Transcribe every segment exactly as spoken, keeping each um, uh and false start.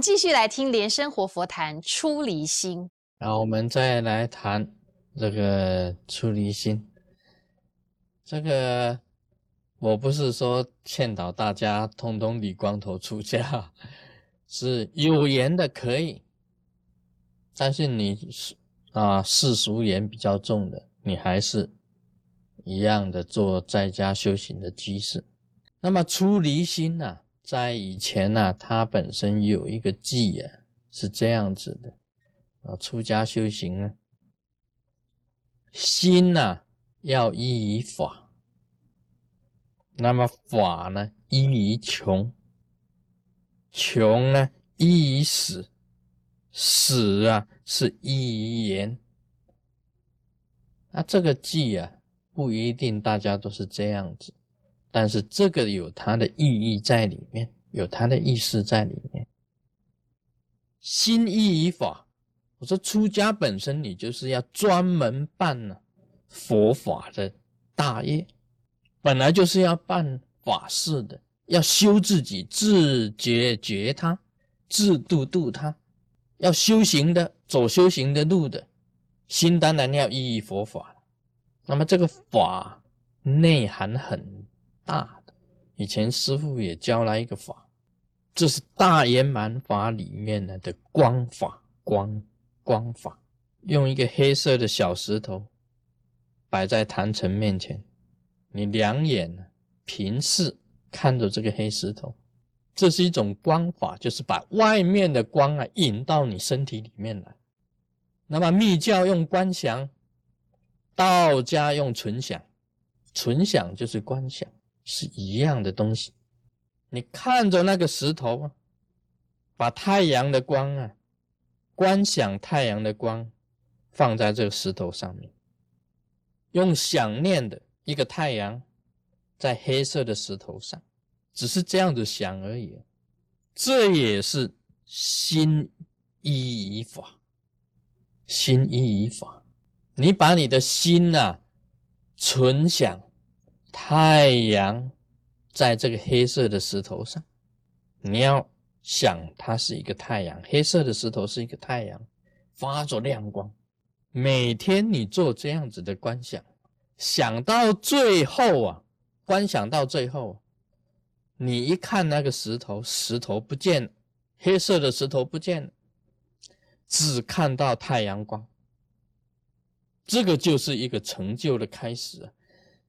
们继续来听莲生活佛谈出离心。然后我们再来谈这个出离心。这个我不是说劝导大家通通理光头出家，是有缘的可以，但是你啊世俗缘比较重的，你还是一样的做在家修行的居士。那么出离心啊，在以前啊，它本身有一个记啊，是这样子的啊，出家修行呢，心啊要依于法。那么法呢依于穷，穷呢依于死，死啊是依于言。那这个记啊不一定大家都是这样子，但是这个有它的意义在里面，有它的意思在里面。心依于法，我说出家本身你就是要专门办、啊、佛法的大业，本来就是要办法事的，要修自己，自觉觉他，自度度他，要修行的，走修行的路的，心当然要依于佛法。那么这个法内涵很大的，以前师父也教了一个法，这是大圆满法里面的光法，光光法，用一个黑色的小石头摆在坛城面前。你两眼平视看着这个黑石头，这是一种光法，就是把外面的光啊引到你身体里面来。那么密教用观想，道家用存想，存想就是观想，是一样的东西。你看着那个石头啊，把太阳的光啊，观想太阳的光放在这个石头上面，用想念的一个太阳在黑色的石头上，只是这样子想而已。这也是心依于法，心依于法。你把你的心啊存想太阳在这个黑色的石头上，你要想它是一个太阳，黑色的石头是一个太阳，发着亮光。每天你做这样子的观想，想到最后啊，观想到最后、啊、你一看那个石头，石头不见了，黑色的石头不见了，只看到太阳光。这个就是一个成就的开始、啊、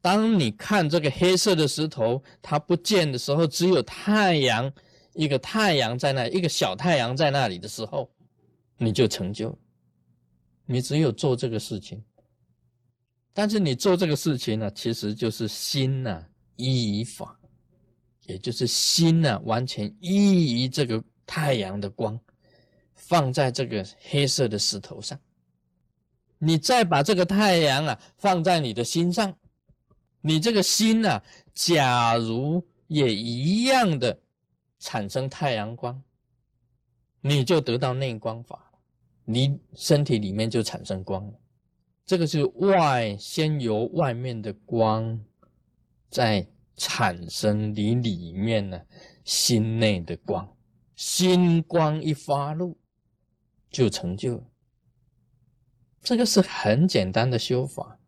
当你看这个黑色的石头它不见的时候，只有太阳，一个太阳在那里，一个小太阳在那里的时候，你就成就了。你只有做这个事情，但是你做这个事情呢、啊，其实就是心呢、啊、依于法，也就是心呢、啊、完全依于这个太阳的光，放在这个黑色的石头上。你再把这个太阳啊放在你的心上，你这个心啊，假如也一样的产生太阳光，你就得到内光法，你身体里面就产生光了。这个是外，先由外面的光再产生你里面呢、啊、心内的光，心光一发露就成就了。这个是很简单的修法，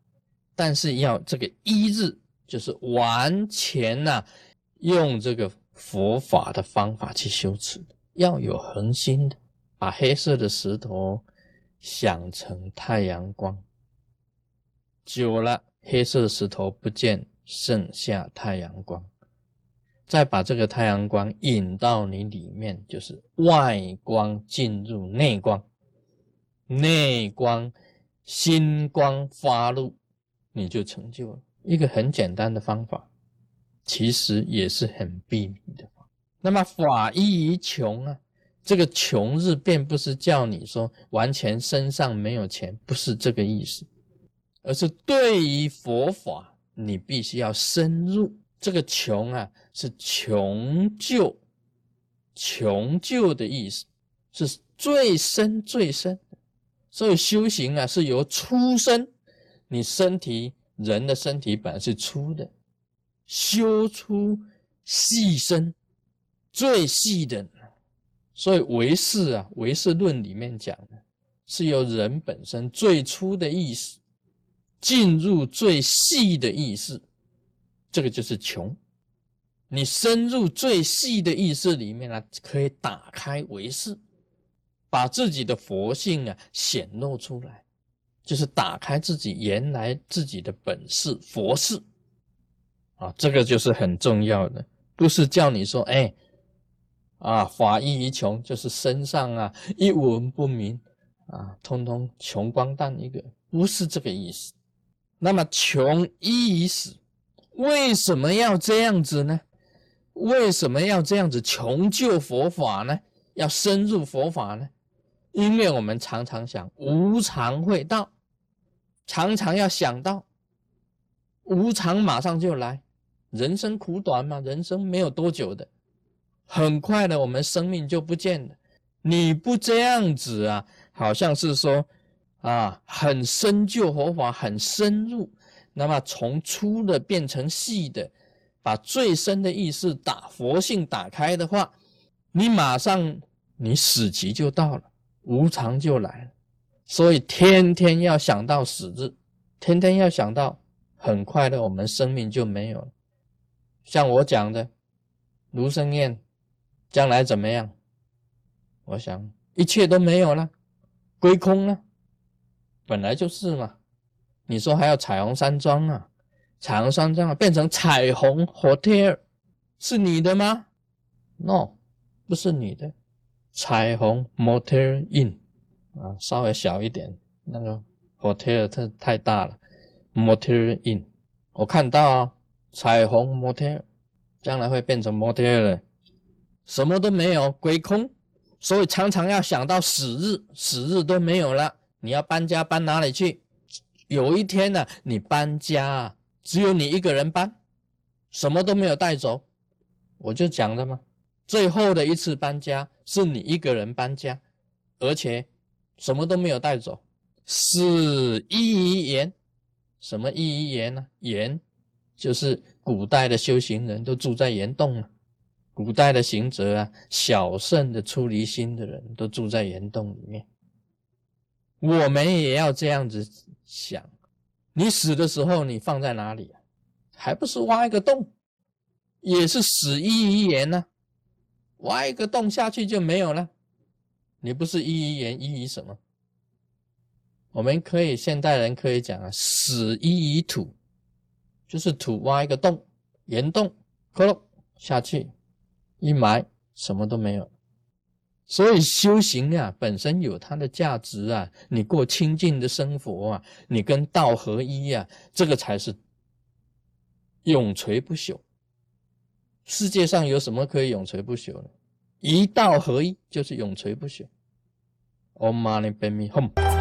但是要这个依日，就是完全啊用这个佛法的方法去修持，要有恒心的，把黑色的石头想成太阳光。久了，黑色的石头不见，剩下太阳光，再把这个太阳光引到你里面，就是外光进入内光，内光心光发露，你就成就了。一个很简单的方法，其实也是很秘密的。那么法依于穷啊，这个穷日便不是叫你说完全身上没有钱，不是这个意思，而是对于佛法你必须要深入。这个穷啊是穷究，穷究的意思是最深最深的。所以修行啊是由出身，你身体，人的身体本来是粗的，修出细身，最细的所以唯识啊，唯识论里面讲的是由人本身最初的意识进入最细的意识，这个就是穷。你深入最细的意识里面呢、啊，可以打开唯识，把自己的佛性啊显露出来，就是打开自己原来自己的本事佛事啊，这个就是很重要的，不是叫你说哎。啊，法义一穷，就是身上啊一文不名啊，通通穷光蛋一个，不是这个意思。那么穷依于死，为什么要这样子呢？为什么要这样子穷究佛法呢？要深入佛法呢？因为我们常常想无常会到，常常要想到无常马上就来，人生苦短嘛，人生没有多久的。很快的我们生命就不见了，你不这样子啊，好像是说啊很深究佛法，很深入，那么从粗的变成细的，把最深的意识打佛性打开的话，你马上你死期就到了，无常就来了。所以天天要想到死日，天天要想到很快的我们生命就没有了。像我讲的卢生燕将来怎么样？我想一切都没有了，归空了，本来就是嘛。你说还有彩虹山庄啊，彩虹山庄啊变成彩虹 hotel 是你的吗？ No， 不是你的。彩虹 motel inn 啊，稍微小一点，那个 hotel 太太大了， motel inn 我看到啊、哦，彩虹 motel 将来会变成 motel 了。什么都没有，归空，所以常常要想到死日，死日都没有了，你要搬家搬哪里去？有一天呢、啊，你搬家、啊、只有你一个人搬，什么都没有带走。我就讲了嘛，最后的一次搬家是你一个人搬家，而且什么都没有带走。死亦于言，什么亦于言呢？言就是古代的修行人都住在岩洞了。古代的行者啊，小圣的出离心的人都住在岩洞里面。我们也要这样子想，你死的时候你放在哪里啊？还不是挖一个洞，也是死亦于言呢、啊。挖一个洞下去就没有了。你不是亦于言，亦于什么？我们可以现代人可以讲啊，死亦于土，就是土挖一个洞，岩洞，咯咯下去。一埋什么都没有，所以修行啊本身有它的价值啊，你过清净的生活啊，你跟道合一啊，这个才是永垂不朽。世界上有什么可以永垂不朽呢？一道合一就是永垂不朽。Om Mani Padme Hum。